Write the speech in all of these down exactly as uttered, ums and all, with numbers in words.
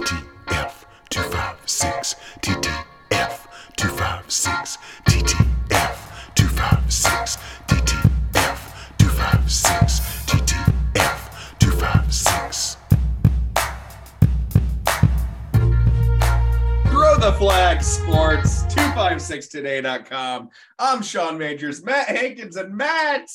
T T F two five six, T T F two five six, T T F two five six, T T F two five six, T T F two five six. Throw the flag, sports, two five six today dot com. I'm Sean Majors, Matt Hankins, and Matt.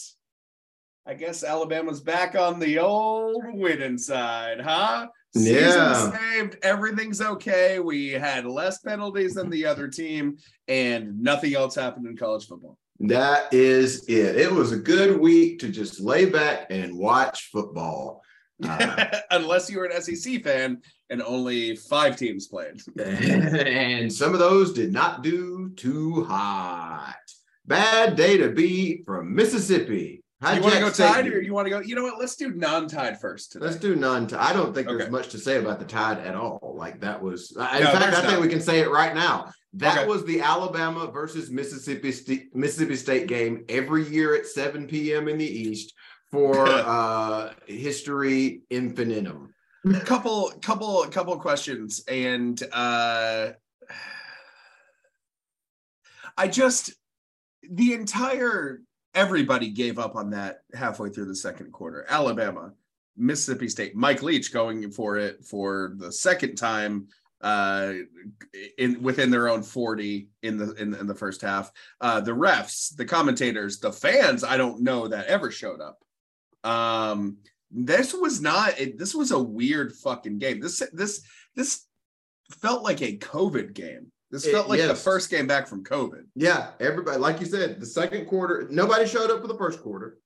I guess Alabama's back on the old winning side, huh? Yeah. Season saved. Everything's okay. We had less penalties than the other team, and nothing else happened in college football. That is it. It was a good week to just lay back and watch football. Uh, Unless you were an S E C fan and only five teams played. And some of those did not do too hot. Bad day to be from Mississippi. Hijack you want to go Tide or you want to go, you know what, let's do non-Tide first today. Let's do non-Tide. I don't think okay. there's much to say about the Tide at all. Like that was, in no, fact, I not. think we can say it right now. That okay. was the Alabama versus Mississippi, St- Mississippi State game every year at seven p.m. in the East for uh, history infinitum. Couple, couple, couple questions. And uh, I just, the entire... Everybody gave up on that halfway through the second quarter. Alabama, Mississippi State, Mike Leach going for it for the second time uh, in within their own forty in the in, in the first half. Uh, the refs, the commentators, the fans, I don't know that ever showed up. Um, this was not. It, this was a weird fucking game. This this this felt like a COVID game. This felt it, like yes. the first game back from COVID. Yeah, everybody, like you said, the second quarter, nobody showed up for the first quarter.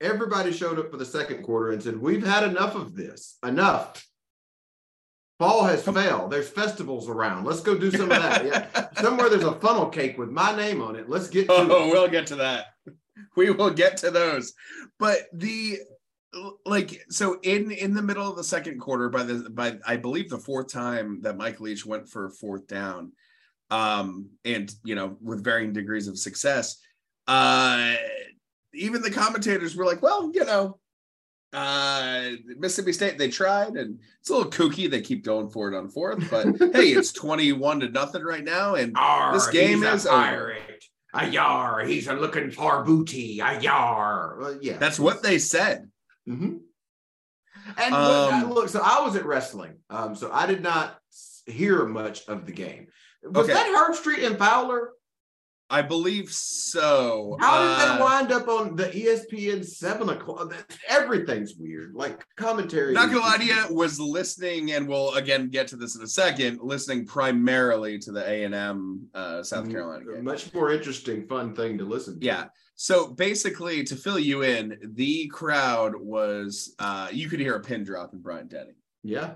Everybody showed up for the second quarter and said, we've had enough of this, enough. Fall has failed. There's festivals around. Let's go do some of that. Yeah, somewhere there's a funnel cake with my name on it. Let's get to Oh, it. We'll get to that. We will get to those. But the, like, so in, in the middle of the second quarter, by the by, I believe the fourth time that Mike Leach went for fourth down, Um, and, you know, with varying degrees of success, uh, even the commentators were like, well, you know, uh, Mississippi State, they tried and it's a little kooky. They keep going for it on fourth, but hey, it's twenty-one to nothing right now. And Arr, this game is a pirate. A yar, he's a looking for booty. A yar. Well, yeah, that's what they said. Mm-hmm. And um, look, look, so I was at wrestling. Um, so I did not hear much of the game. Was okay. that Herb Street and Fowler? I believe so. How did uh, that wind up on the E S P N seven o'clock? Everything's weird. Like commentary. Not gonna lie to you, was listening, and we'll again get to this in a second, listening primarily to the A and M uh, South Carolina game. Much more interesting, fun thing to listen to. Yeah. So basically, to fill you in, the crowd was, uh, you could hear a pin drop in Brian Denny. Yeah.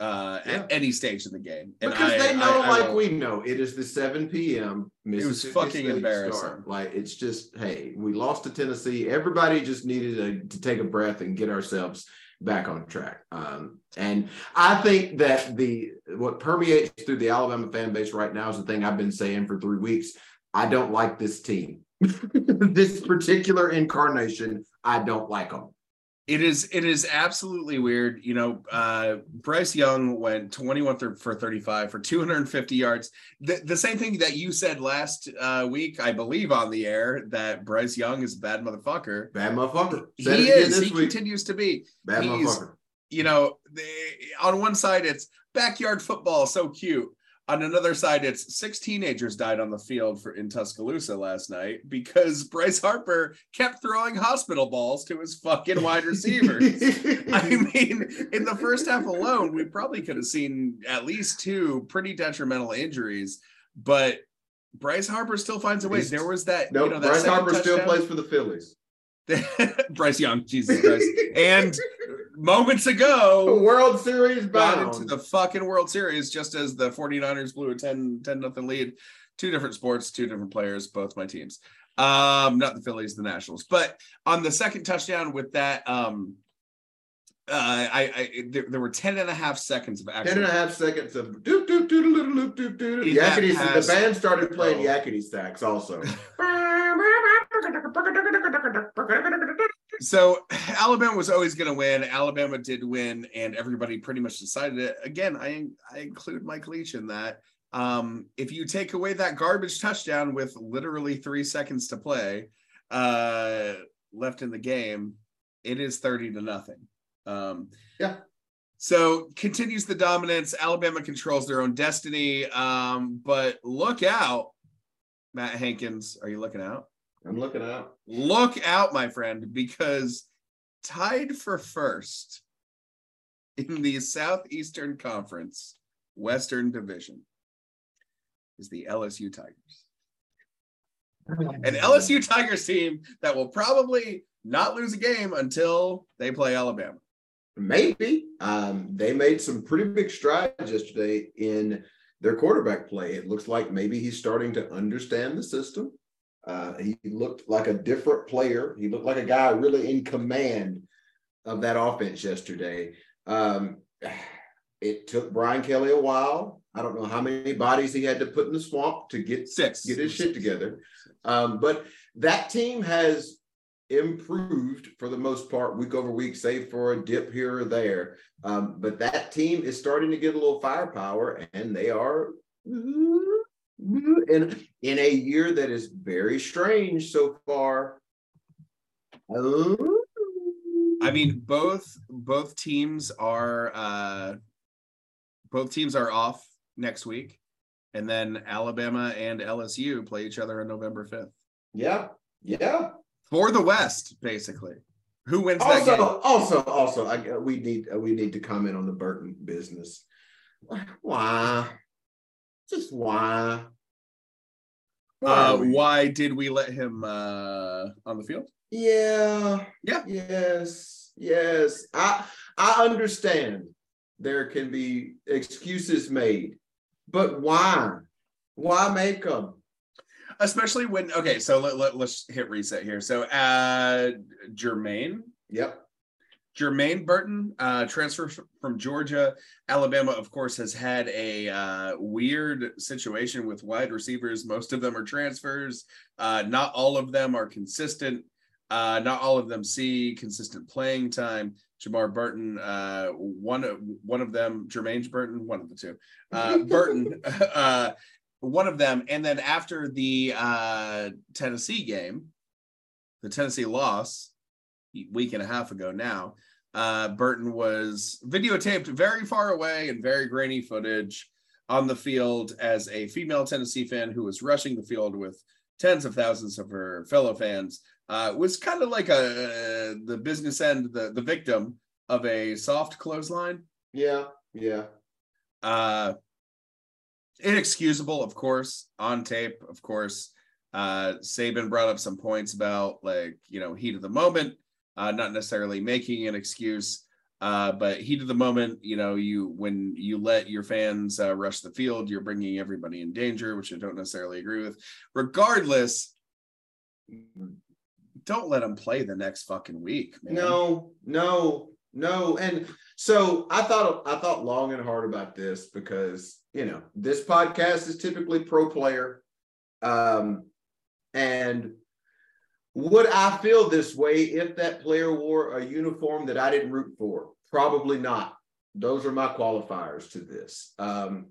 Uh, yeah. At any stage in the game, and because I, they know, I, I, like I we know, it is the seven p.m. Mississippi It was fucking State embarrassing. Start. Like it's just, hey, we lost to Tennessee. Everybody just needed a, to take a breath and get ourselves back on track. Um, and I think that the what permeates through the Alabama fan base right now is the thing I've been saying for three weeks. I don't like this team, this particular incarnation. I don't like them. It is it is absolutely weird. You know, uh, Bryce Young went twenty-one for thirty-five for two hundred fifty yards. The, the same thing that you said last uh, week, I believe, on the air, that Bryce Young is a bad motherfucker. Bad motherfucker. Said he is. He week. continues to be. Bad He's, motherfucker. You know, they, on one side, it's backyard football, so cute. On another side, it's six teenagers died on the field for in Tuscaloosa last night because Bryce Harper kept throwing hospital balls to his fucking wide receivers. I mean, in the first half alone, we probably could have seen at least two pretty detrimental injuries, but Bryce Harper still finds a way. There was that, nope, you know, that Bryce Harper touchdown. Still plays for the Phillies. Bryce Young, Jesus Christ. And moments ago, the World Series bound. Got into the fucking World Series just as the 49ers blew a ten nothing lead. Two different sports, two different players, both my teams. Um, not the Phillies, the Nationals. But on the second touchdown with that, um, uh, I, I there, there were ten and a half seconds of action. ten and a half seconds of doop, doop, doop, doop, doop, doop. Yakety, has, the band started playing oh. Yakety sax also. So Alabama was always going to win. Alabama did win, and everybody pretty much decided it. Again, I I include Mike Leach in that. Um, if you take away that garbage touchdown with literally three seconds to play uh, left in the game, it is thirty to nothing. Um, yeah. So continues the dominance. Alabama controls their own destiny. Um, but look out, Matt Hankins. Are you looking out? I'm looking out. Look out, my friend, because tied for first in the Southeastern Conference Western Division is the L S U Tigers. An L S U Tigers team that will probably not lose a game until they play Alabama. Maybe. Um, they made some pretty big strides yesterday in their quarterback play. It looks like maybe he's starting to understand the system. Uh, he looked like a different player. He looked like a guy really in command of that offense yesterday. Um, it took Brian Kelly a while. I don't know how many bodies he had to put in the swamp to get, Six. get his shit together. Um, but that team has improved for the most part week over week, save for a dip here or there. Um, but that team is starting to get a little firepower, and they are in, in a year that is very strange so far. I mean, both both teams are uh, both teams are off next week, and then Alabama and L S U play each other on November fifth. Yeah, yeah. For the West, basically. Who wins also, that game? Also, also, I, we need we need to comment on the Burton business. Why? Just why? Why, uh, why did we let him uh, on the field? Yeah. Yeah. Yes. Yes. I I understand there can be excuses made, but why? Why make them? Especially when, okay, so let, let, let's hit reset here. So, uh, Jermaine. Yep. Jermaine Burton, uh, transfer from Georgia. Alabama, of course, has had a uh, weird situation with wide receivers. Most of them are transfers. Uh, not all of them are consistent. Uh, not all of them see consistent playing time. Jahmyr Burton, uh, one, one of them, Jermaine Burton, one of the two. Uh, Burton, uh, one of them. And then after the uh, Tennessee game, the Tennessee loss a week and a half ago now, uh, Burton was videotaped very far away and very grainy footage on the field as a female Tennessee fan who was rushing the field with tens of thousands of her fellow fans. Uh, was kind of like a, uh, the business end, the, the victim of a soft clothesline. Yeah, yeah. Uh, Inexcusable, of course, on tape, of course. Uh, Saban brought up some points about, like, you know, heat of the moment, uh, not necessarily making an excuse, uh, but heat of the moment, you know, you when you let your fans uh, rush the field, you're bringing everybody in danger, which I don't necessarily agree with. Regardless, don't let them play the next fucking week, man. No, no, no. And so I thought I thought long and hard about this because, you know, this podcast is typically pro player. Um, and would I feel this way if that player wore a uniform that I didn't root for? Probably not. Those are my qualifiers to this. Um,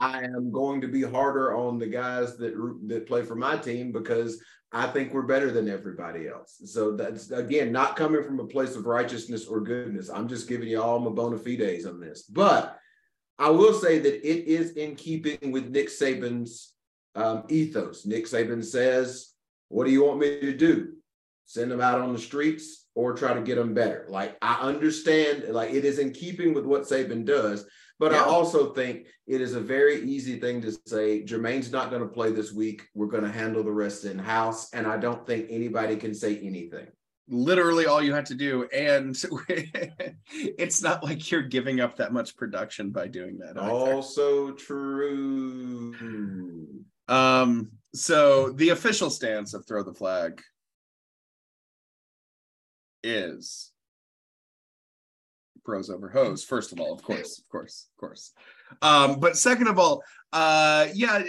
I am going to be harder on the guys that that play for my team because I think we're better than everybody else. So that's, again, not coming from a place of righteousness or goodness. I'm just giving you all my bona fides on this. But I will say that it is in keeping with Nick Saban's um, ethos. Nick Saban says, what do you want me to do? Send them out on the streets or try to get them better? Like, I understand, like, it is in keeping with what Saban does, but yeah. I also think it is a very easy thing to say, Jermaine's not going to play this week. We're going to handle the rest in-house, and I don't think anybody can say anything. Literally all you have to do, and it's not like you're giving up that much production by doing that either. Also true. Um so the official stance of throw the flag is pros over hoes, first of all, of course, of course, of course. Um, but second of all, uh, yeah,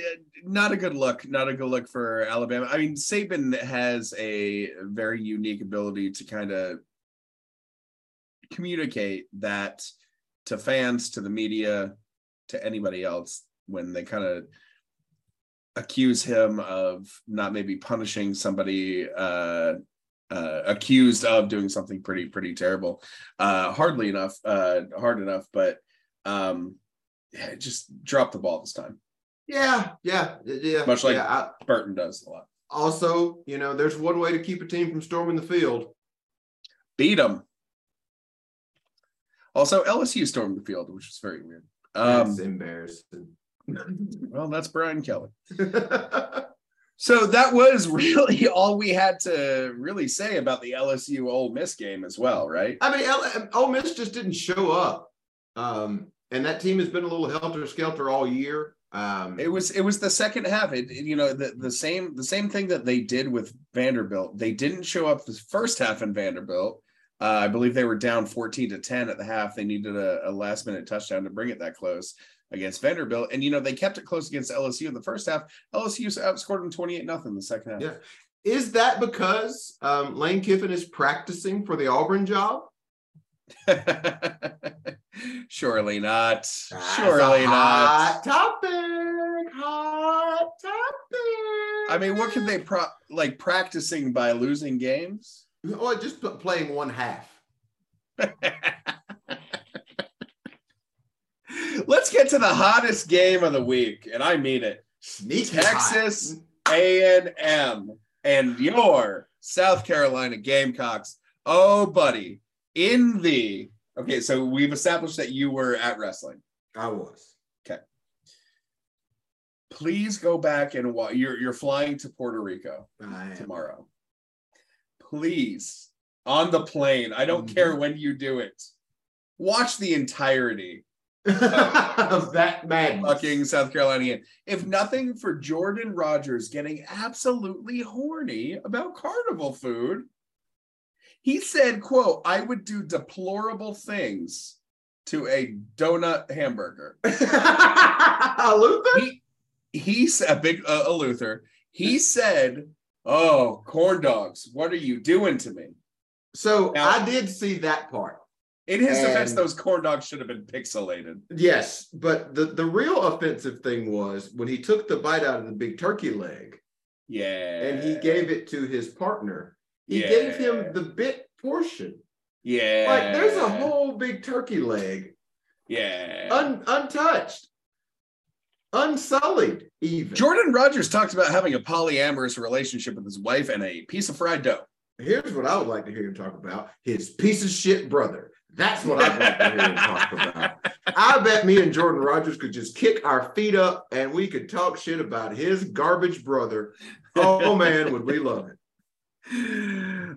not a good look, not a good look for Alabama. I mean, Saban has a very unique ability to kind of communicate that to fans, to the media, to anybody else, when they kind of accuse him of not maybe punishing somebody uh, uh, accused of doing something pretty, pretty terrible. Uh, hardly enough, uh, hard enough, but um, yeah, just drop the ball this time. Yeah, yeah, yeah. Much like yeah, I, Burton does a lot. Also, you know, there's one way to keep a team from storming the field. Beat them. Also, L S U stormed the field, which is very weird. Um, that's embarrassing. Well, that's Brian Kelly. So that was really all we had to really say about the L S U Ole Miss game as well, right? I mean, L- Ole Miss just didn't show up. Um, and that team has been a little helter-skelter all year. Um, it was it was the second half. It, you know, the, the same the same thing that they did with Vanderbilt. They didn't show up the first half in Vanderbilt. Uh, I believe they were down fourteen to ten at the half. They needed a, a last-minute touchdown to bring it that close against Vanderbilt. And, you know, they kept it close against L S U in the first half. L S U outscored them twenty-eight nothing in the second half. Yeah. Is that because um, Lane Kiffin is practicing for the Auburn job? Surely not. That's Surely not. Hot topic. Hot topic. I mean, what can they pro- like practicing by losing games? Or just playing one half. Let's get to the hottest game of the week, and I mean it. Sneaky Texas hot. A and M and your South Carolina Gamecocks. Oh, buddy. In the – okay, so we've established that you were at wrestling. I was. Okay. Please go back and watch. You're, you're flying to Puerto Rico tomorrow. Please, on the plane. I don't mm-hmm. care when you do it. Watch the entirety of, of that man fucking South Carolina game. If nothing for Jordan Rogers getting absolutely horny about carnival food, he said, quote, "I would do deplorable things to a donut hamburger." A Luther? He, he's a big uh, a Luther. He said, "Oh, corn dogs, what are you doing to me?" So now, I did see that part. In his and defense, those corn dogs should have been pixelated. Yes, but the, the real offensive thing was when he took the bite out of the big turkey leg. Yeah. And he gave it to his partner. He yeah. gave him the bit portion. Yeah. Like, there's a whole big turkey leg. Yeah. Un, untouched. Unsullied, even. Jordan Rogers talked about having a polyamorous relationship with his wife and a piece of fried dough. Here's what I would like to hear him talk about: his piece of shit brother. That's what I'd like to hear him talk about. I bet me and Jordan Rogers could just kick our feet up and we could talk shit about his garbage brother. Oh man, would we love it?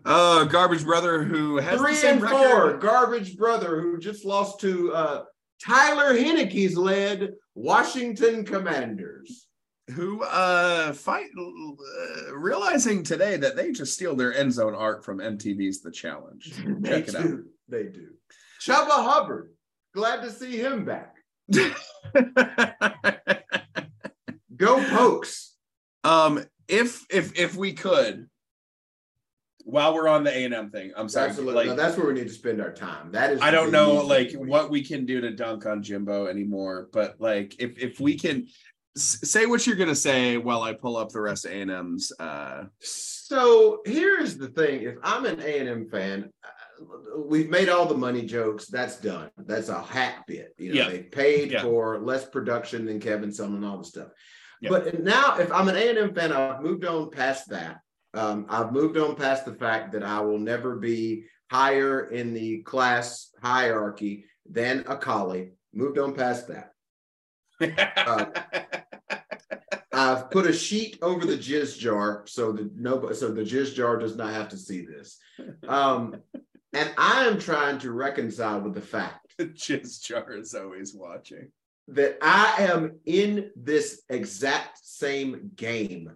Uh, garbage brother who has three the same and four. Record. Garbage brother who just lost to uh, Tyler Heineke's led Washington Commanders, who uh fight uh, realizing today that they just steal their end zone art from M T V's The Challenge. Check it out. They do. Chuba Hubbard, glad to see him back. Go Pokes. Um, if if if we could, while we're on the A and M thing, I'm sorry. Absolutely. Like, no, that's where we need to spend our time. That is, I don't know, like what we can do to dunk on Jimbo anymore. But like, if if we can s- say what you're gonna say while I pull up the rest of A and M's. Uh... So here's the thing: if I'm an A and M fan, we've made all the money jokes. That's done. That's a hack bit. You know, yeah. they paid yeah. for less production than Kevin Sumlin and all the stuff. Yeah. But now, if I'm an A and M fan, I've moved on past that. Um, I've moved on past the fact that I will never be higher in the class hierarchy than a collie. Moved on past that. uh, I've put a sheet over the jizz jar so that nobody, so the jizz jar does not have to see this. Um, and I am trying to reconcile with the fact the jizz jar is always watching that I am in this exact same game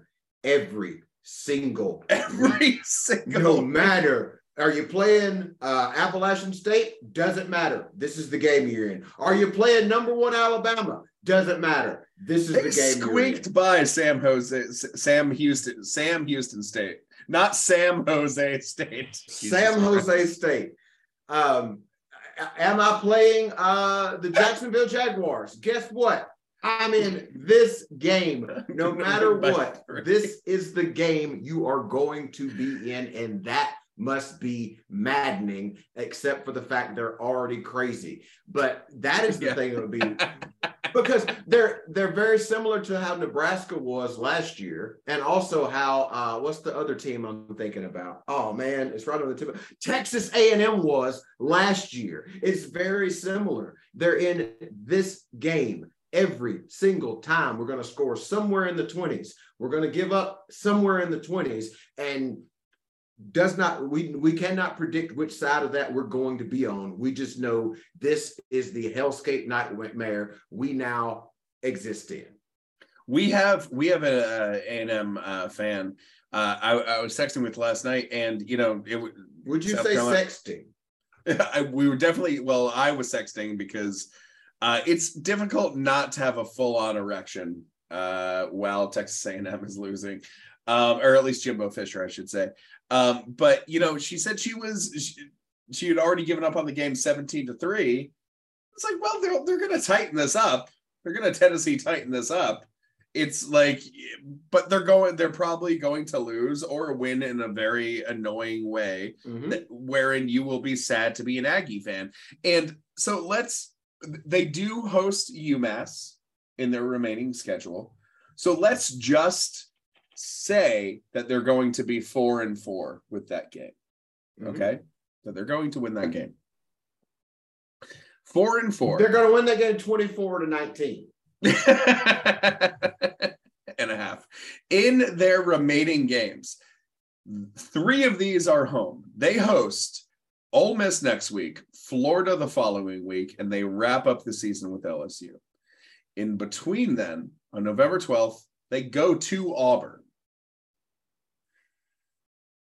every. Single every single no matter Are you playing uh, Appalachian State? Doesn't matter. This is the game you're in. Are you playing number one Alabama? Doesn't matter. This is they the game you're in. Squeaked by Sam Jose, Sam Houston, Sam Houston State, not Sam Jose State. Sam Jose State. Um, am I playing uh, the Jacksonville Jaguars? Guess what? I'm in this game, no matter what. This is the game you are going to be in, and that must be maddening, except for the fact they're already crazy. But that is the yeah. thing that'll be, because they're they're very similar to how Nebraska was last year, and also how uh, what's the other team I'm thinking about? Oh man, it's right on the tip of Texas A and M was last year. It's very similar. They're in this game every single time. We're going to score somewhere in the twenties. We're going to give up somewhere in the twenties, and does not we we cannot predict which side of that we're going to be on. We just know this is the hellscape nightmare we now exist in. We have we have a A and M uh, fan uh, I, I was texting with last night, and you know it. Would you South say Carolina, sexting? I, we were definitely well. I was sexting because uh, it's difficult not to have a full-on erection uh, while Texas A and M is losing, um, or at least Jimbo Fisher, I should say. Um, but, you know, she said she was, she, she had already given up on the game seventeen to three. It's like, well, they're, they're going to tighten this up. They're going to Tennessee tighten this up. It's like, but they're going, they're probably going to lose or win in a very annoying way, mm-hmm. that, wherein you will be sad to be an Aggie fan. And so let's, they do host UMass in their remaining schedule. So let's just say that they're going to be four and four with that game. Okay. Mm-hmm. So they're going to win that game. Four and four. They're going to win that game twenty-four to nineteen. And a half. In their remaining games, three of these are home. They host Ole Miss next week, Florida the following week, and they wrap up the season with L S U. In between then, on November twelfth, they go to Auburn.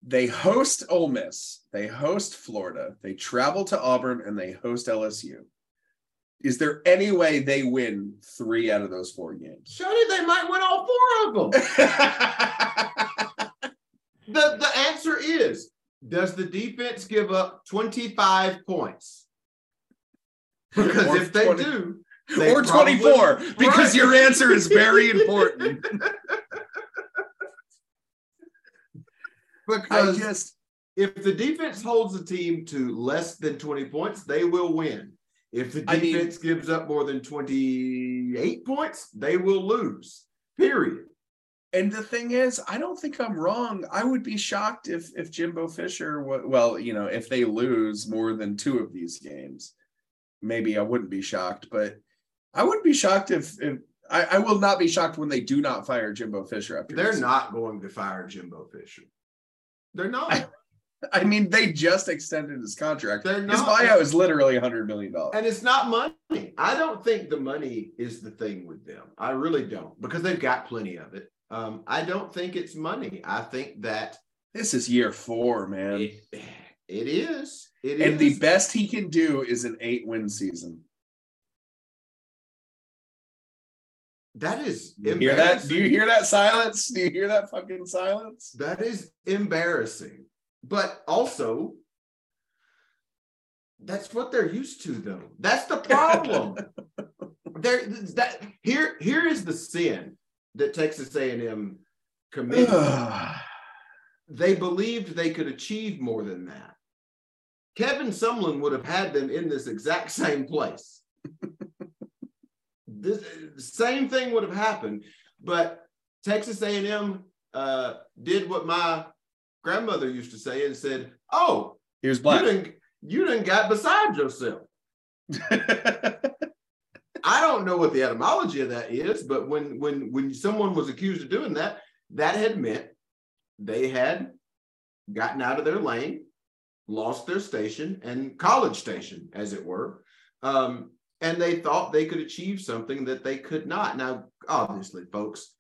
They host Ole Miss, they host Florida, they travel to Auburn, and they host L S U. Is there any way they win three out of those four games? Surely they might win all four of them. the, the answer is, does the defense give up twenty-five points? Because or if they twenty do, they or probably, twenty-four, because right. your answer is very important. Because I just, if the defense holds the team to less than twenty points, they will win. If the defense I mean, gives up more than twenty-eight points, they will lose, period. And the thing is, I don't think I'm wrong. I would be shocked if if Jimbo Fisher, well, you know, if they lose more than two of these games, maybe I wouldn't be shocked, but I wouldn't be shocked if, if I, I will not be shocked when they do not fire Jimbo Fisher. After They're not going to fire Jimbo Fisher. They're not. I, I mean, they just extended his contract. They're not. His buyout is literally one hundred million dollars. And it's not money. I don't think the money is the thing with them. I really don't, because they've got plenty of it. Um, I don't think it's money. I think that. This is year four, man. It, it is. It is. And the best he can do is an eight-win season. That is embarrassing. You hear that? Do you hear that silence? Do you hear that fucking silence? That is embarrassing. But also, that's what they're used to, though. That's the problem. there, that here, here is the sin that Texas A and M committed. They believed they could achieve more than that. Kevin Sumlin would have had them in this exact same place. This same thing would have happened, but Texas A and M uh, did what my grandmother used to say and said, "Oh, here's black. You done, you done got beside yourself." I don't know what the etymology of that is, but when when when someone was accused of doing that, that had meant they had gotten out of their lane, lost their station and college station, as it were. Um, and they thought they could achieve something that they could not. Now, obviously, folks,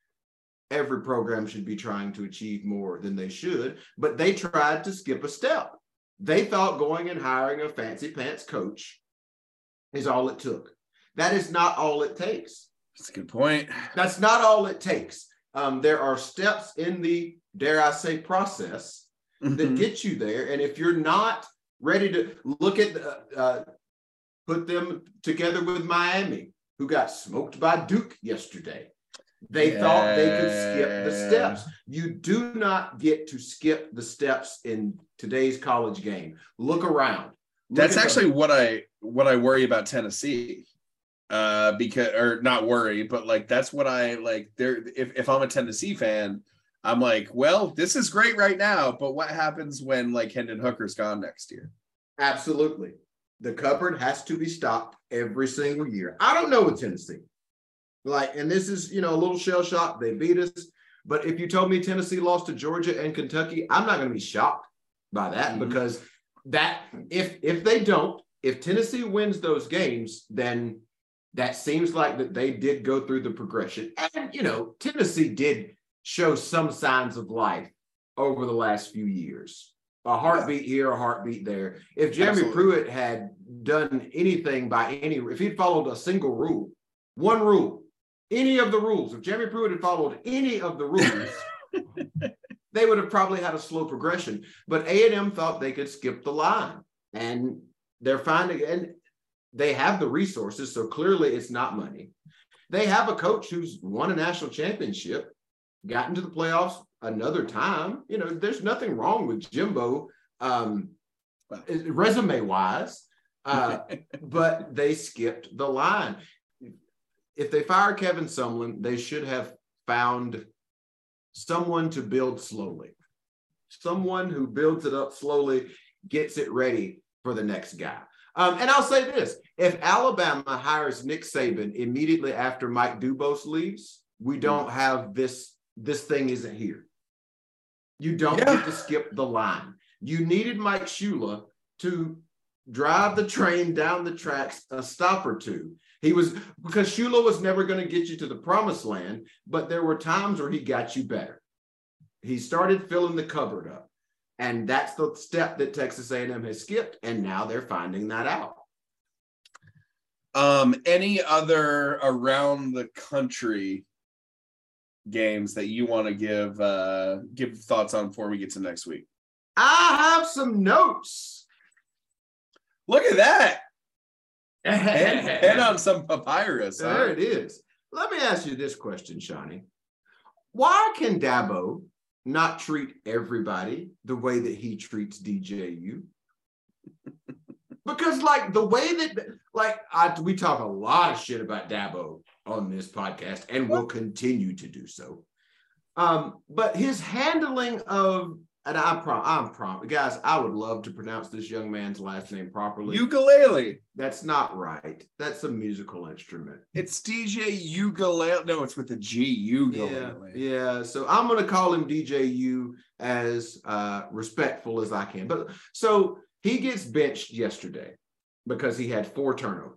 every program should be trying to achieve more than they should, but they tried to skip a step. They thought going and hiring a fancy pants coach is all it took. That is not all it takes. That's a good point. That's not all it takes. Um, there are steps in the, dare I say, process mm-hmm. that get you there. And if you're not ready to look at, the, uh, put them together with Miami, who got smoked by Duke yesterday. They yeah. thought they could skip the steps. You do not get to skip the steps in today's college game. Look around. Look That's actually them. what I what I worry about Tennessee. Uh, because or not worry, but like that's what I like. There, if if I'm a Tennessee fan, I'm like, well, this is great right now, but what happens when like Hendon Hooker's gone next year? Absolutely, the cupboard has to be stocked every single year. I don't know with Tennessee, like, and this is you know a little shell shock. They beat us, but if you told me Tennessee lost to Georgia and Kentucky, I'm not going to be shocked by that mm-hmm. because that if if they don't, if Tennessee wins those games, then that seems like that they did go through the progression. And, you know, Tennessee did show some signs of life over the last few years. A heartbeat here, a heartbeat there. If Jeremy Absolutely. Pruitt had done anything by any, if he'd followed a single rule, one rule, any of the rules, if Jeremy Pruitt had followed any of the rules, they would have probably had a slow progression. But A and M thought they could skip the line. And they're finding, and they have the resources, so clearly it's not money. They have a coach who's won a national championship, gotten to the playoffs another time. You know, there's nothing wrong with Jimbo um, resume-wise, uh, but they skipped the line. If they fire Kevin Sumlin, they should have found someone to build slowly, someone who builds it up slowly, gets it ready for the next guy. Um, and I'll say this, if Alabama hires Nick Saban immediately after Mike Dubose leaves, we don't have this, this thing isn't here. You don't yeah. get to skip the line. You needed Mike Shula to drive the train down the tracks a stop or two. He was, because Shula was never going to get you to the promised land, but there were times where he got you better. He started filling the cupboard up. And that's the step that Texas A and M has skipped, and now they're finding that out. Um, any other around the country games that you want to give uh, give thoughts on before we get to next week? I have some notes. Look at that. and, and on some papyrus. There huh? it is. Let me ask you this question, Shawnee. Why can Dabo not treat everybody the way that he treats D J U? Because like the way that, like I, we talk a lot of shit about Dabo on this podcast and will continue to do so. Um, but his handling of, and I prom, I'm prom, guys, I would love to pronounce this young man's last name properly. Uiagalelei. That's not right. That's a musical instrument. It's D J Uiagalelei. No, it's with a G. Uiagalelei. Yeah, yeah. So I'm going to call him D J U as uh, respectful as I can. But so he gets benched yesterday because he had four turnovers.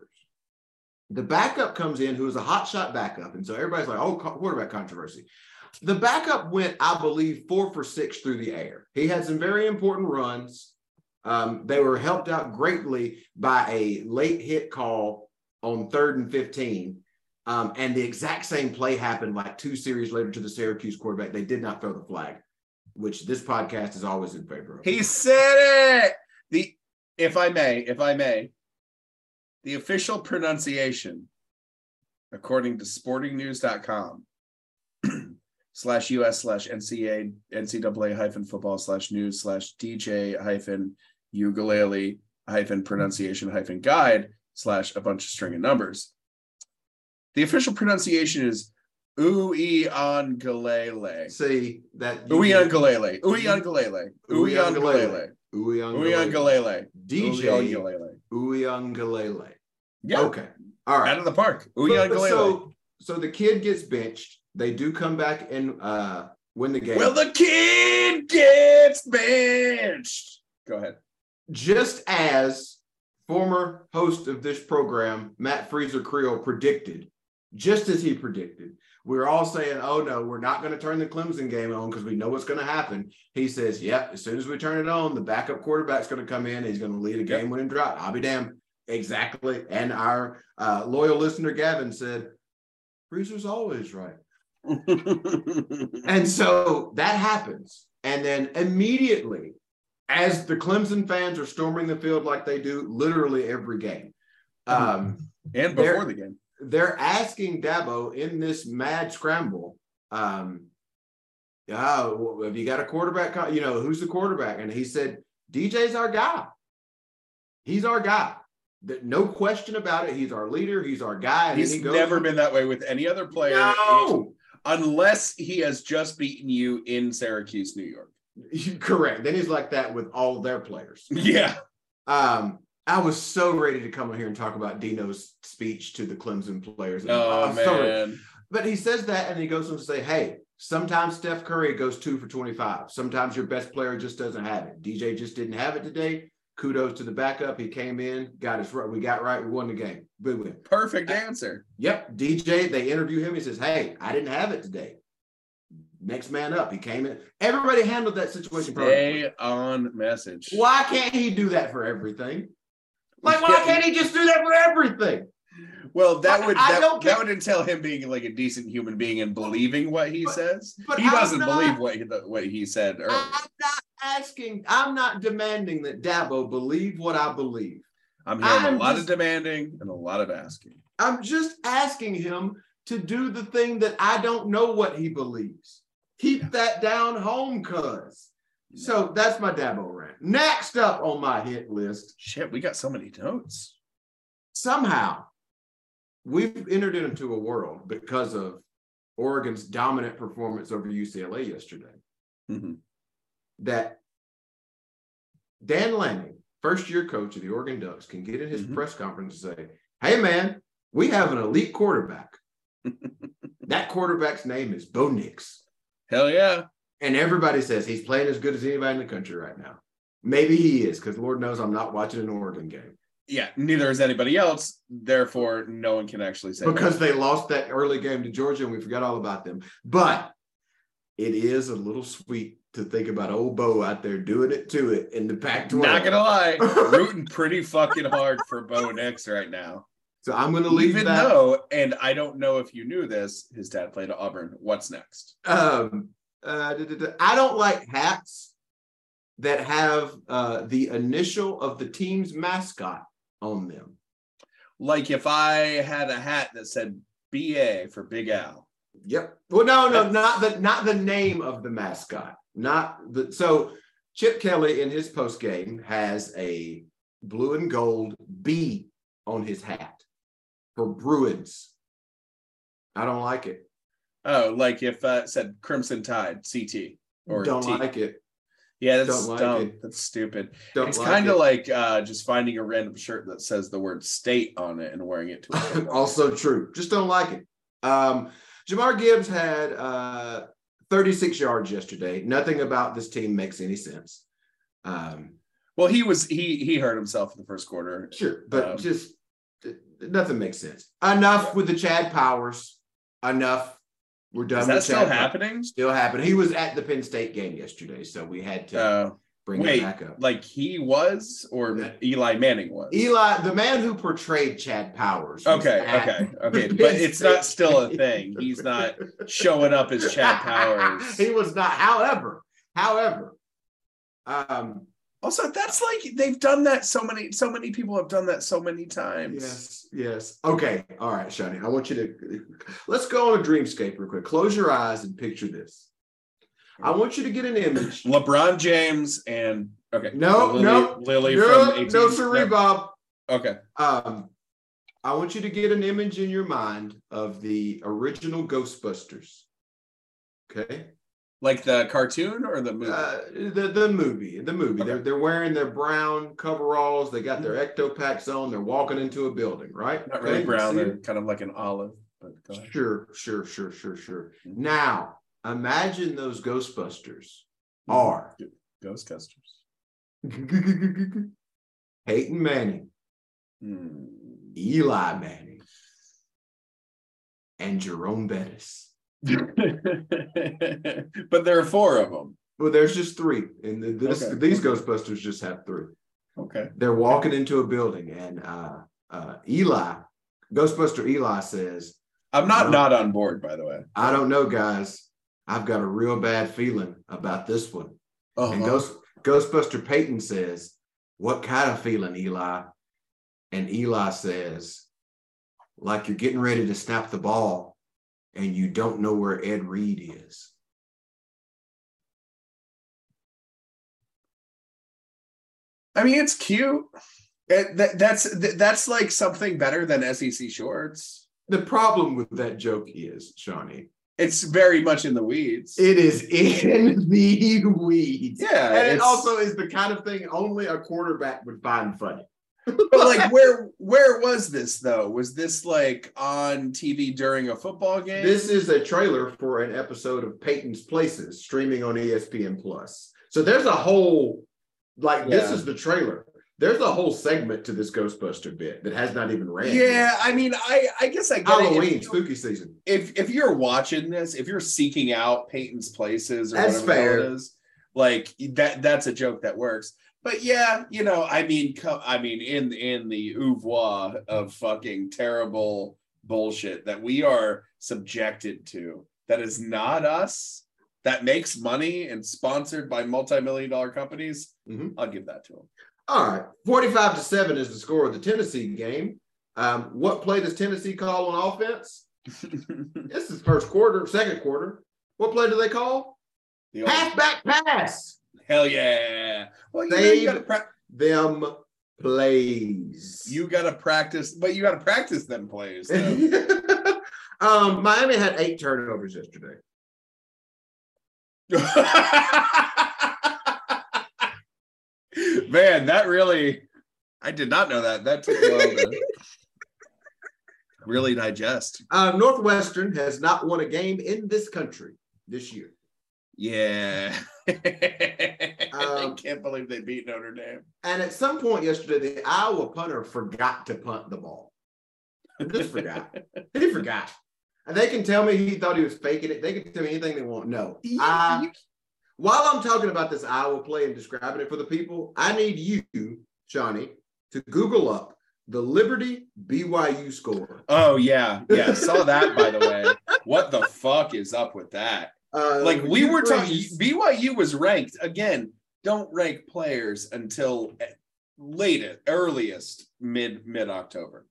The backup comes in, who is a hotshot backup, and so everybody's like, "Oh, quarterback controversy." The backup went, I believe, four for six through the air. He had some very important runs. Um, they were helped out greatly by a late hit call on third and fifteen. Um, and the exact same play happened like two series later to the Syracuse quarterback. They did not throw the flag, which this podcast is always in favor of. He said it. The, if I may, if I may, the official pronunciation, according to sporting news dot com, slash us slash NCAA, NCAA hyphen football slash news slash DJ hyphen Uiagalelei hyphen pronunciation hyphen guide slash a bunch of string of numbers. The official pronunciation is Uiagalelei. See that? Uiagalelei. Uiagalelei. Uiagalelei. Uiagalelei. D J Uiagalelei. Yeah. Okay. All right. Out of the park. Uiagalelei. So, so the kid gets benched. They do come back and uh, win the game. Well, the kid gets benched. Go ahead. Just as former host of this program, Matt Fraser Creel, predicted, just as he predicted. We were all saying, oh, no, we're not going to turn the Clemson game on because we know what's going to happen. He says, yep, as soon as we turn it on, the backup quarterback's going to come in. He's going to lead a game-winning drive. I'll be damned. Exactly. And our uh, loyal listener, Gavin, said, Freezer's always right. And so that happens. And then immediately, as the Clemson fans are storming the field like they do literally every game. Um, and before the game. They're asking Dabo in this mad scramble, um, oh, have you got a quarterback? You know, who's the quarterback? And he said, D J's our guy. He's our guy. No question about it. He's our leader. He's our guy. And he's he goes, never been that way with any other player. No! Unless he has just beaten you in Syracuse, New York. Correct. Then he's like that with all their players. Yeah. Um, I was so ready to come on here and talk about Dino's speech to the Clemson players. Oh, man. Sorry. But he says that, and he goes on to say, hey, sometimes Steph Curry goes two for twenty-five. Sometimes your best player just doesn't have it. D J just didn't have it today. Kudos to the backup. He came in, got us right. We got right. We won the game. Boo win. Perfect answer. Yep. D J, they interview him. He says, hey, I didn't have it today. Next man up. He came in. Everybody handled that situation perfectly. Stay on message. Why can't he do that for everything? Like, why can't he just do that for everything? Well, that would that, that would entail him being like a decent human being and believing what he but, says. But he I'm doesn't not, believe what he, what he said earlier. I'm not asking. I'm not demanding that Dabo believe what I believe. I'm hearing I'm a lot just, of demanding and a lot of asking. I'm just asking him to do the thing that I don't know what he believes. Keep yeah. that down home, cuz. So that's my Dabo rant. Next up on my hit list. Shit, we got so many notes. Somehow, we've entered into a world because of Oregon's dominant performance over U C L A yesterday. Mm-hmm. That Dan Lanning, first-year coach of the Oregon Ducks, can get in his mm-hmm. press conference and say, hey, man, we have an elite quarterback. That quarterback's name is Bo Nix. Hell yeah. And everybody says he's playing as good as anybody in the country right now. Maybe he is, because Lord knows I'm not watching an Oregon game. Yeah, neither is anybody else. Therefore, no one can actually say because that. They lost that early game to Georgia and we forgot all about them. But it is a little sweet to think about old Bo out there doing it to it in the Pac twelve. Not gonna lie, rooting pretty fucking hard for Bo Nix right now. So I'm going to leave Even that. Though, and I don't know if you knew this, his dad played at Auburn. What's next? Um. Uh, I don't like hats that have uh, the initial of the team's mascot on them. Like if I had a hat that said B A for Big Al. Yep. Well, no, no, not the not the name of the mascot. Not the so Chip Kelly in his postgame has a blue and gold B on his hat for Bruins. I don't like it. Oh, like if uh, it said Crimson Tide, C T. Or Don't T. like it. Yeah, that's Don't like dumb. It. That's stupid. Don't it's like kind of it. like uh, just finding a random shirt that says the word state on it and wearing it to Also true. Just don't like it. Um, Jahmyr Gibbs had uh, thirty-six yards yesterday. Nothing about this team makes any sense. Um, well, he was he he hurt himself in the first quarter. Sure, but um, just nothing makes sense. Enough yeah. with the Chad Powers. Enough. We're done. Is that still happening? Still happening. He was at the Penn State game yesterday, so we had to uh, bring wait, him back up. Like he was, or yeah. Eli Manning was. Eli, the man who portrayed Chad Powers. Okay, okay, okay. But it's not still a thing. He's not showing up as Chad Powers. He was not. However, however, um. Also, that's like they've done that so many, so many people have done that so many times. Yes, yes. Okay. All right, Shani. I want you to let's go on a dreamscape real quick. Close your eyes and picture this. I want you to get an image. LeBron James and okay. No, Lily, no. Lily no, from eighteen. No, sorry, no. Bob. Okay. Um, I want you to get an image in your mind of the original Ghostbusters. Okay. Like the cartoon or the movie? Uh, the, the movie, the movie. Okay. They're, they're wearing their brown coveralls. They got their ecto-packs on. They're walking into a building, right? Not really okay. brown. They're kind of like an olive. But go ahead. Sure, sure, sure, sure, sure. Mm-hmm. Now, imagine those Ghostbusters mm-hmm. are. Ghostbusters. Peyton Manning. Mm. Eli Manning. and Jerome Bettis. But there are four of them. Well, there's just three. And the, this, okay. these Ghostbusters just have three. Okay. They're walking into a building, and uh, uh, Eli, Ghostbuster Eli says, I'm not not on board, by the way. I don't know, guys. I've got a real bad feeling about this one. Uh-huh. And Ghost, Ghostbuster Peyton says, what kind of feeling, Eli? And Eli says, like you're getting ready to snap the ball and you don't know where Ed Reed is. I mean, it's cute. It, that, that's, that's like something better than S E C shorts. The problem with that joke is, Shawnee, it's very much in the weeds. It is in the weeds. Yeah. And it also is the kind of thing only a quarterback would find funny. But like, where where was this, though? Was this like on T V during a football game? This is a trailer for an episode of Peyton's Places streaming on E S P N Plus. So there's a whole, like, yeah. this is the trailer. There's a whole segment to this Ghostbuster bit that has not even ran. Yeah, I mean, I, I guess I get Halloween, it. Halloween, spooky season. If if you're watching this, if you're seeking out Peyton's Places or that's whatever fair. That is, like, that, that's a joke that works. But yeah, you know, I mean, come, I mean, in in the oeuvre of fucking terrible bullshit that we are subjected to, that is not us, that makes money and sponsored by multi-million dollar companies, mm-hmm. I'll give that to them. All right, forty-five to seven is the score of the Tennessee game. Um, what play does Tennessee call on offense? This is first quarter, second quarter. What play do they call? The old- Halfback pass. Hell yeah. Well, Save you know, you pra- them plays. You got to practice, but you got to practice them plays. um, Miami had eight turnovers yesterday. Man, that really, I did not know that. That took a while to really digest. Uh, Northwestern has not won a game in this country this year. Yeah. um, I can't believe they beat Notre Dame. And at some point yesterday, the Iowa punter forgot to punt the ball. Just forgot. He forgot. And they can tell me he thought he was faking it. They can tell me anything they want. No. Yeah, I, you... While I'm talking about this Iowa play and describing it for the people, I need you, Johnny, to Google up the Liberty B Y U score. Oh, yeah. Yeah, I saw that, by the way. What the fuck is up with that? Uh, like we were talking, B Y U was ranked again. Don't rank players until latest, earliest mid mid October.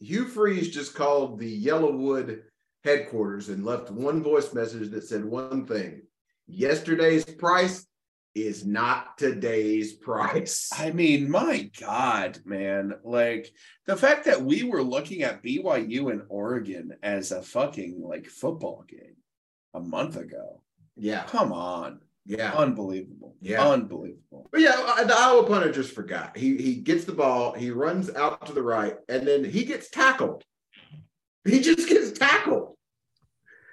Hugh Freeze just called the Yellowwood headquarters and left one voice message that said one thing: yesterday's price is not today's price. I mean, my God, man! Like the fact that we were looking at B Y U and Oregon as a fucking like football game. A month ago. Yeah. Come on. Yeah. Unbelievable. Yeah. Unbelievable. But yeah, the Iowa punter just forgot. He he gets the ball, he runs out to the right, and then he gets tackled. He just gets tackled.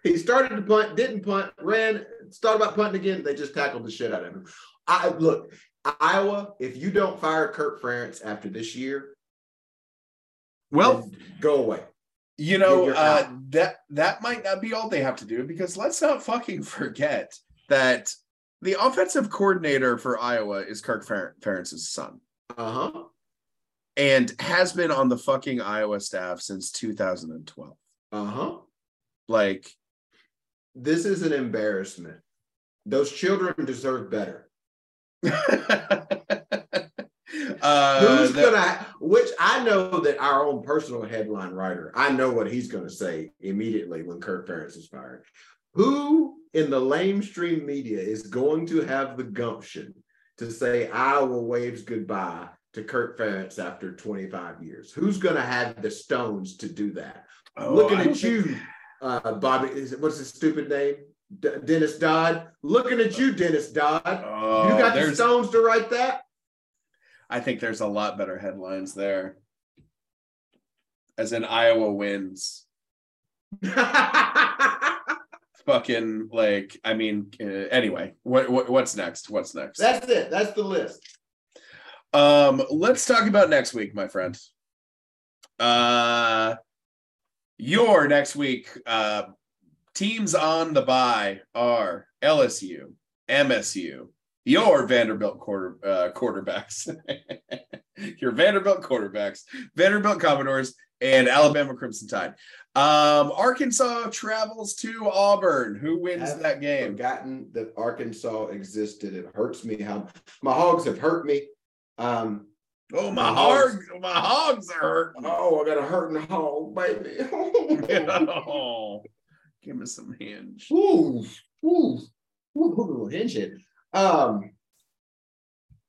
He started to punt, didn't punt, ran, thought about punting again. They just tackled the shit out of him. I look, Iowa, if you don't fire Kirk Ferentz after this year, well, go away. You know, uh, that that might not be all they have to do, because let's not fucking forget that the offensive coordinator for Iowa is Kirk Fer- Ferentz's son. Uh-huh. And has been on the fucking Iowa staff since two thousand twelve. Uh-huh. Like. This is an embarrassment. Those children deserve better. Uh, Who's that, gonna? Which I know that our own personal headline writer, I know what he's gonna say immediately when Kirk Ferentz is fired. Who in the lamestream media is going to have the gumption to say Iowa waves goodbye to Kirk Ferentz after twenty-five years? Who's gonna have the stones to do that? Oh, looking I at you, think... uh, Bobby. Is it, what's his stupid name? D- Dennis Dodd. Looking at you, Dennis Dodd. Oh, you got there's... the stones to write that. I think there's a lot better headlines there. As in Iowa wins. Fucking like, I mean, uh, anyway, what, what what's next? What's next? That's it. That's the list. Um, let's talk about next week, my friend. Uh, Your next week uh, teams on the bye are L S U, M S U, your Vanderbilt quarter uh, quarterbacks, your Vanderbilt quarterbacks, Vanderbilt Commodores, and Alabama Crimson Tide. Um, Arkansas travels to Auburn. Who wins I've that game? Forgotten that Arkansas existed. It hurts me how my Hogs have hurt me. Um, oh, my, my hogs, hogs, my hogs are hurting. Oh, I got a hurting hog, baby. Oh, give me some hinge. Ooh, ooh, ooh, hinge it. Um,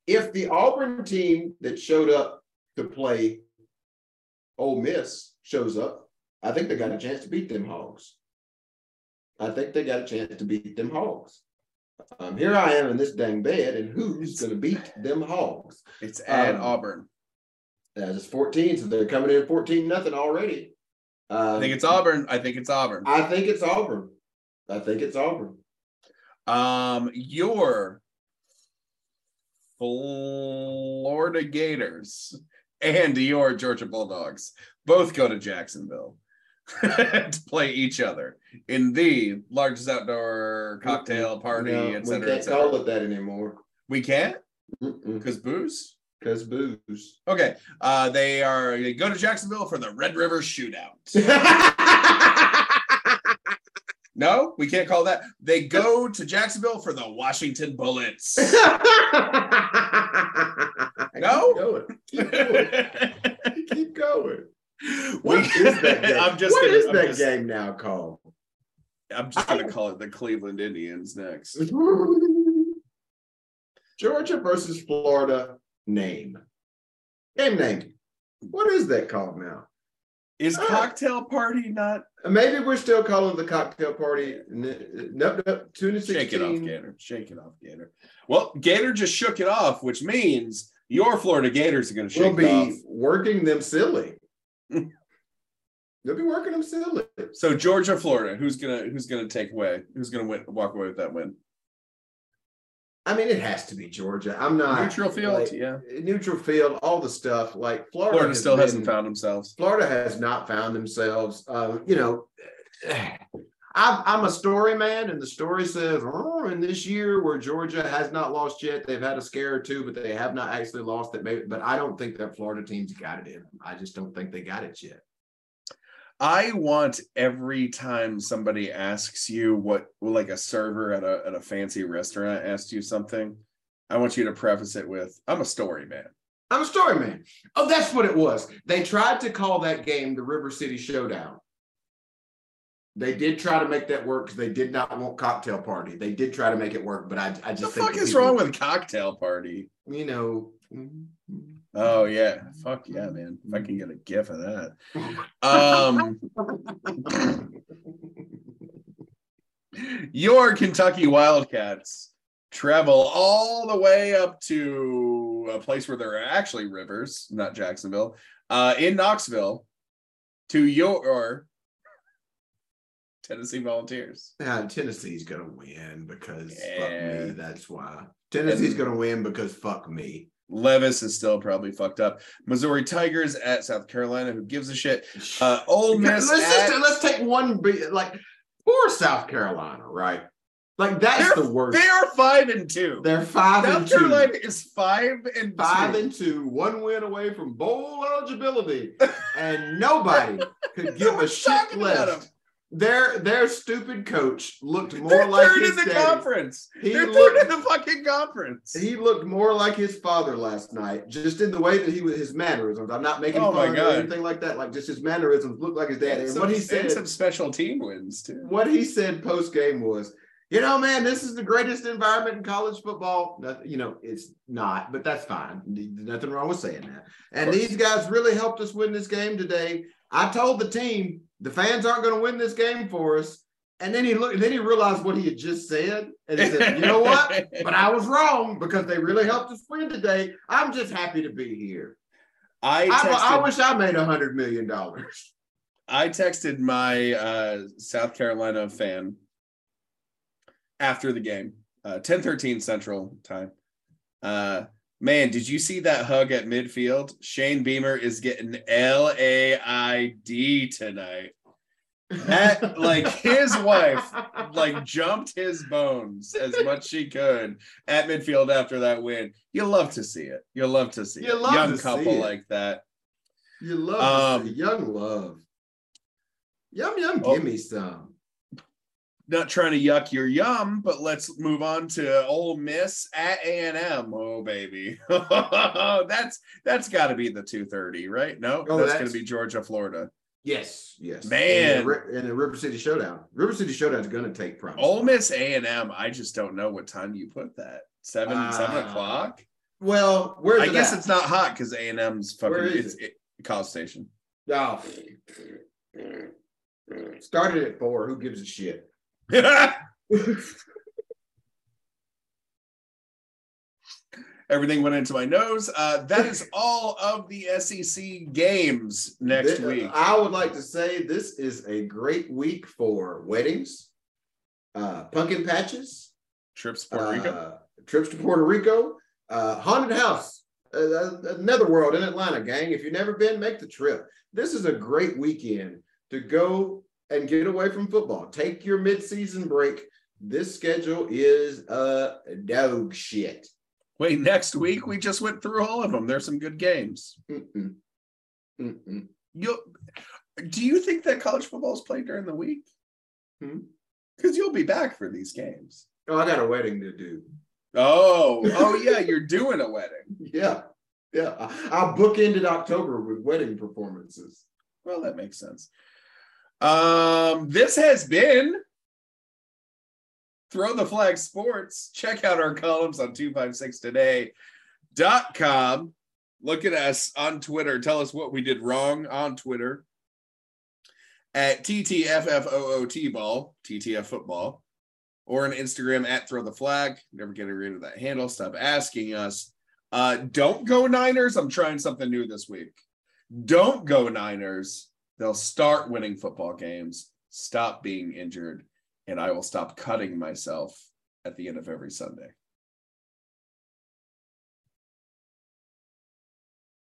if the Auburn team that showed up to play Ole Miss shows up, I think they got a chance to beat them Hogs. I think they got a chance to beat them Hogs. Um, here I am in this dang bed, and who's going to beat them Hogs? It's at um, Auburn. That is fourteen, so they're coming in fourteen nothing already. Um, I think it's Auburn. I think it's Auburn. I think it's Auburn. I think it's Auburn. Um, your Florida Gators and your Georgia Bulldogs both go to Jacksonville to play each other in the largest outdoor cocktail party, no, et cetera, we can't et cetera. Call it that anymore. We can't? Because booze? Because booze. Okay. Uh, they are they go to Jacksonville for the Red River Shootout. No, we can't call that. They go to Jacksonville for the Washington Bullets. No? Keep going. Keep going. Keep going. What is that game? I'm just what gonna, is I'm that just, game now called? I'm just going to call it the Cleveland Indians next. Georgia versus Florida name. Game name. What is that called now? Is uh, cocktail party not? Maybe we're still calling the cocktail party. Nope, nope. two to sixteen. Shake it off, Gator. Shake it off, Gator. Well, Gator just shook it off, which means your Florida Gators are going to shake we'll be it off. Working them silly. They'll be working them silly. So Georgia, Florida, who's gonna who's gonna take away? Who's gonna win, walk away with that win? I mean, it has to be Georgia. I'm not neutral field, like, yeah. Neutral field, all the stuff. Like Florida, Florida still has been, hasn't found themselves. Florida has not found themselves. Um, you know, I'm, I'm a story man, and the story says, oh, in this year where Georgia has not lost yet, they've had a scare or two, but they have not actually lost it. Maybe, but I don't think that Florida team's got it in them. I just don't think they got it yet. I want every time somebody asks you what, like a server at a at a fancy restaurant asks you something, I want you to preface it with, I'm a story man. I'm a story man. Oh, that's what it was. They tried to call that game the River City Showdown. They did try to make that work because they did not want cocktail party. They did try to make it work, but I, I just the think. What the fuck is people, wrong with cocktail party? You know. Oh, yeah. Fuck yeah, man. If I can get a gif of that. Um, your Kentucky Wildcats travel all the way up to a place where there are actually rivers, not Jacksonville, uh, in Knoxville to your Tennessee Volunteers. Now, Tennessee's going to win because yeah. fuck me. That's why. Tennessee's going to win because fuck me. Levis is still probably fucked up. Missouri Tigers at South Carolina. Who gives a shit? Uh, Ole Miss. Let's, at... just, let's take one. Like poor South Carolina, right? Like that's They're, the worst. They are five and two. They're five South and two. South Carolina is five and five two. and two. One win away from bowl eligibility, and nobody could give a shit left. Their their stupid coach looked more They're like third his in the daddy. Conference. He They're looked, third in the fucking conference. He looked more like his father last night, just in the way that he was his mannerisms. I'm not making oh fun of anything like that. Like just his mannerisms looked like his dad. And some, what he said, and some special team wins too. What he said post game was, you know, man, this is the greatest environment in college football. Nothing, you know, it's not, but that's fine. There's nothing wrong with saying that. And these guys really helped us win this game today. I told the team. The fans aren't going to win this game for us. And then he looked, and then he realized what he had just said. And he said, you know what? But I was wrong because they really helped us win today. I'm just happy to be here. I, texted, I, I wish I made a hundred million dollars. I texted my uh, South Carolina fan after the game, uh, ten thirteen Central time. Uh, Man, did you see that hug at midfield? Shane Beamer is getting L A I D tonight. At, like, his wife, like, jumped his bones as much she could at midfield after that win. You'll love to see it. You'll love to see You'll it. Love young couple it. Like that. You love um, young love. Yum, yum, well, give me some. Not trying to yuck your yum, but let's move on to Ole Miss at A and M. Oh, baby. that's that's got to be the two thirty, right? No, oh, that's, that's going to be Georgia, Florida. Yes, yes. Man. And the, and the River City Showdown. River City Showdown is going to take prime. Ole Miss A and M, I just don't know what time you put that. Seven, uh, seven o'clock? Well, where's I it guess at? It's not hot because A and M's fucking where is it's, it? It, College Station. Oh. Started at four. Who gives a shit? Everything went into my nose. Uh, that is all of the S E C games next this, week. I would like to say this is a great week for weddings, uh, pumpkin patches, trips to Puerto uh, Rico, trips to Puerto Rico, uh, haunted house, uh, another world in Atlanta, gang. If you've never been, make the trip. This is a great weekend to go and get away from football. Take your midseason break. This schedule is a dog shit. Wait, next week, we just went through all of them. There's some good games. Mm-mm. Mm-mm. You'll, do you think that college football is played during the week? Because hmm? you'll be back for these games. Oh, I got a wedding to do. Oh, oh yeah, you're doing a wedding. Yeah, yeah. I, I bookended October with wedding performances. Well, that makes sense. Um, this has been Throw the Flag Sports. Check out our columns on two five six today dot com. Look at us on Twitter. Tell us what we did wrong on Twitter at T T F F O O T ball, T T F football, or on Instagram at Throw the Flag. Never getting rid of that handle. Stop asking us. Uh, don't go Niners. I'm trying something new this week. Don't go Niners. They'll start winning football games. Stop being injured. And I will stop cutting myself at the end of every Sunday.